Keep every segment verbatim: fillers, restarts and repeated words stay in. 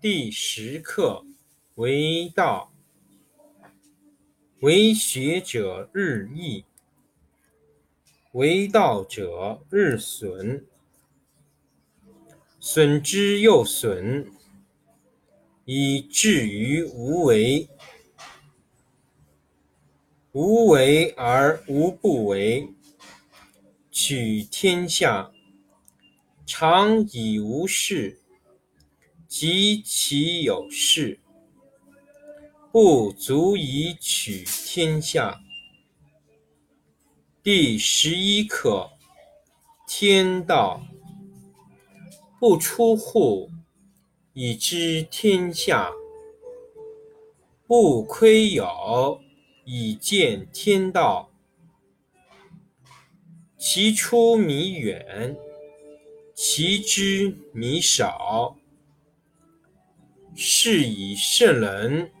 第十课为道，为学者日益，为道者日损，损之又损，以至于无为。无为而无不为，取天下常以无事，及其有事，不足以取天下。第十一课：天道不出户，以知天下；不窥牖，以见天道。其出弥远，其知弥少。是以圣人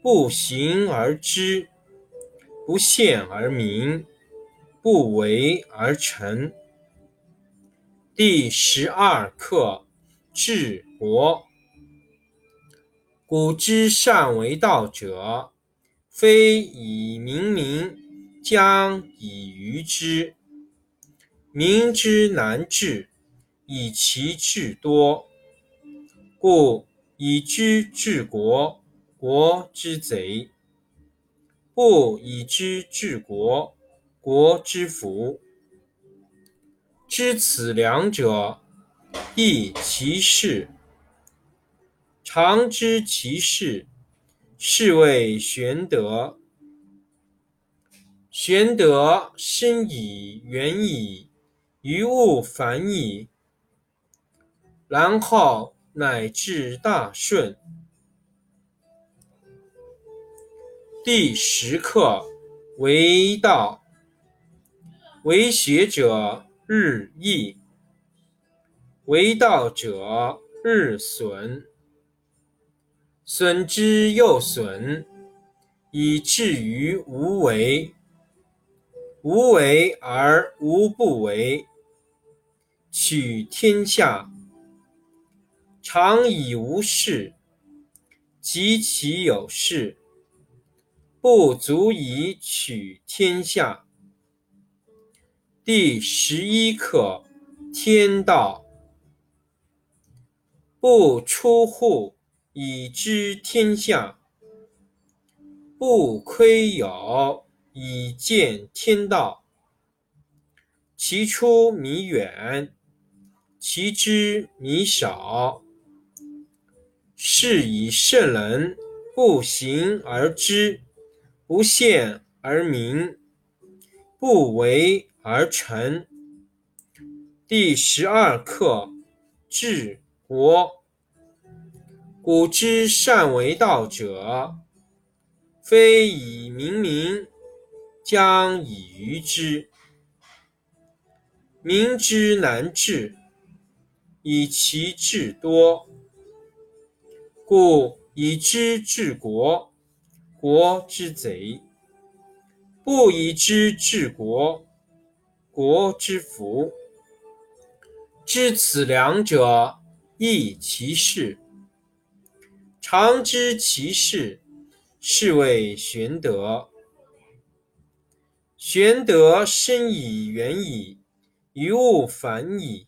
不行而知，不见而明，不为而成。第十二课：治国。古之善为道者，非以明民，将以愚之。民之难治，以其智多。故以知治国，国之贼；不以知治国，国之福。知此两者，亦其事。常知其事，是谓玄德。玄德深矣，远矣，于物反矣，然后乃至大顺。第十课：为道，为学者日益，为道者日损。损之又损，以至于无为。无为而无不为，取天下常以无事，及其有事，不足以取天下。第十一课：天道不出户，以知天下；不窥牖，以见天道。其出弥远，其知弥少。是以圣人不行而知，不见而明，不为而成。第十二课：治国。古之善为道者，非以明民，将以愚之。民之难治，以其智多。故以知治国，国之贼；不以知治国，国之福。知此两者，亦其事。常知其事，是谓玄德。玄德深矣，远矣，于物反矣，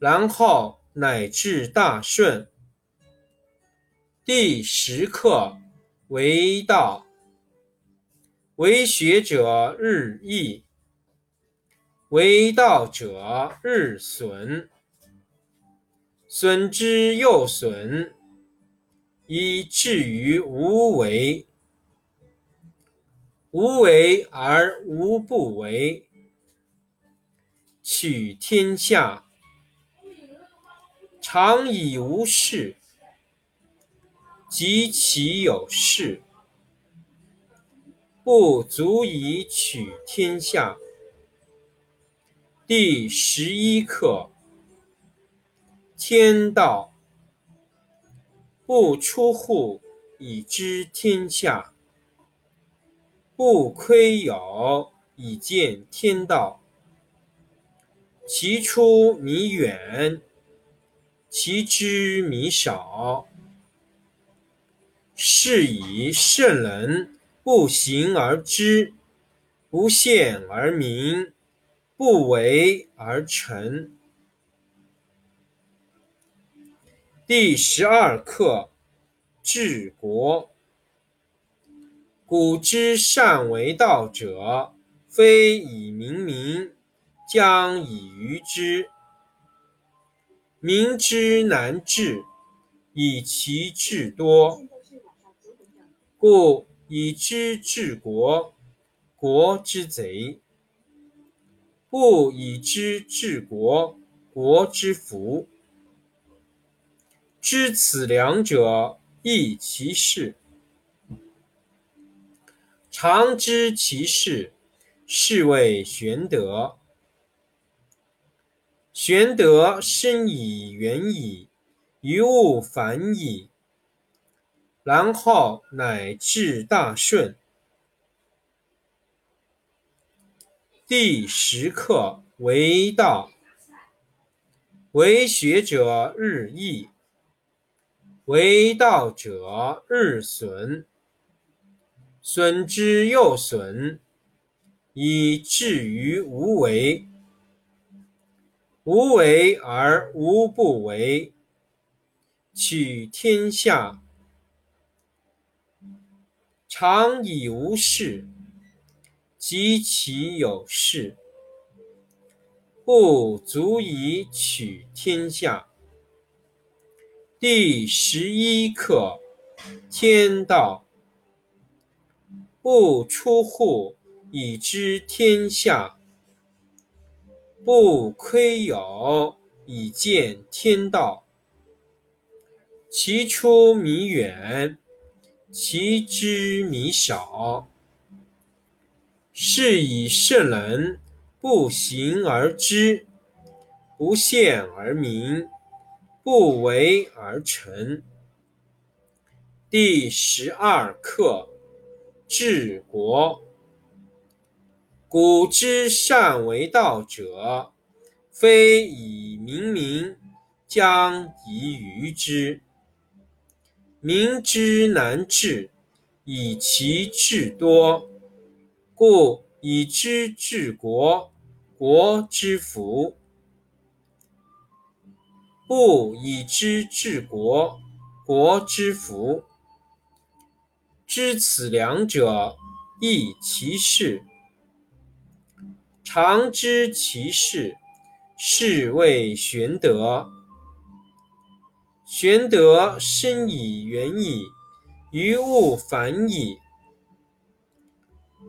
然后乃至大顺。第十课：为道，为学者日益，为道者日损，损之又损，以至于无为。无为而无不为，取天下常以无事，及其有事，不足以取天下。第十一课：天道不出户，以知天下；不窥牖，以见天道。其出弥远，其之弥少，是以圣人不行而知，不见而明，不为而成。第十二课，治国。古之善为道者，非以明民，将以愚之。民之难治，以其智多。故以知治国，国之贼；不以知治国，国之福。知此两者，亦其事。常知其事，是谓玄德。玄德深以远矣，于物反矣，然后乃至大顺。第十课，为道。为学者日益，为道者日损，损之又损，以至于无为。无为而无不为，取天下常以无事，及其有事，不足以取天下。第十一课，天道。不出户，以知天下；不窥牖，以见天道。其出弥远，其知弥少。是以圣人不行而知，不见而明，不为而成。第十二课，治国。古之善为道者，非以明民，将以愚之。民之难治，以其智多。故以知治国，国之福。不以知治国，国之福。知此两者，亦其事。常知其事，是谓玄德。玄德深以远矣，于物反矣，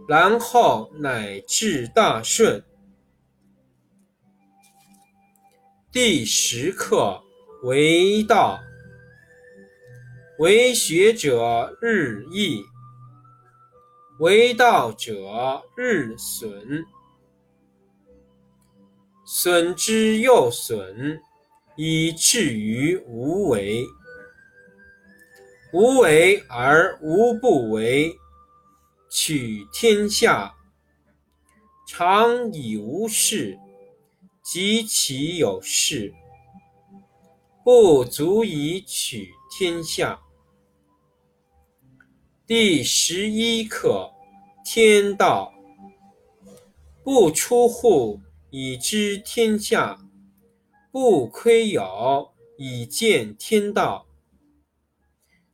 然后乃至大顺。第十课，为道。为学者日益，为道者日损，损之又损，以至于无为。无为而无不为，取天下常以无事，及其有事，不足以取天下。第十一课，天道。不出户，以知天下；不窥牖，以见天道。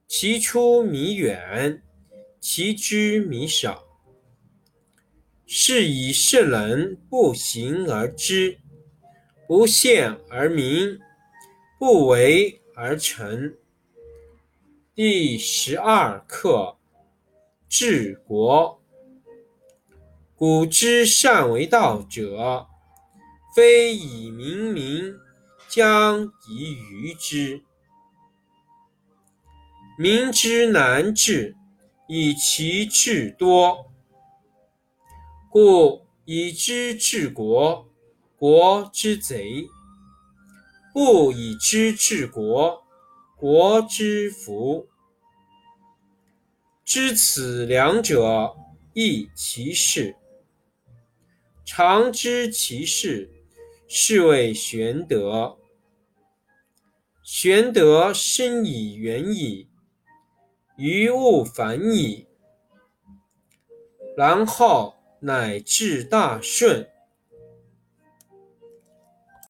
其出弥远，其知弥少。是以圣人不行而知，不见而明，不为而成。第十二课，治国。古之善为道者，非以明民，将以愚之。民之难治，以其智多。故以知治国，国之贼；不以知治国，国之福。知此两者，亦其事。常知其事，是谓玄德。玄德生以远矣，于物反矣，然后乃至大顺。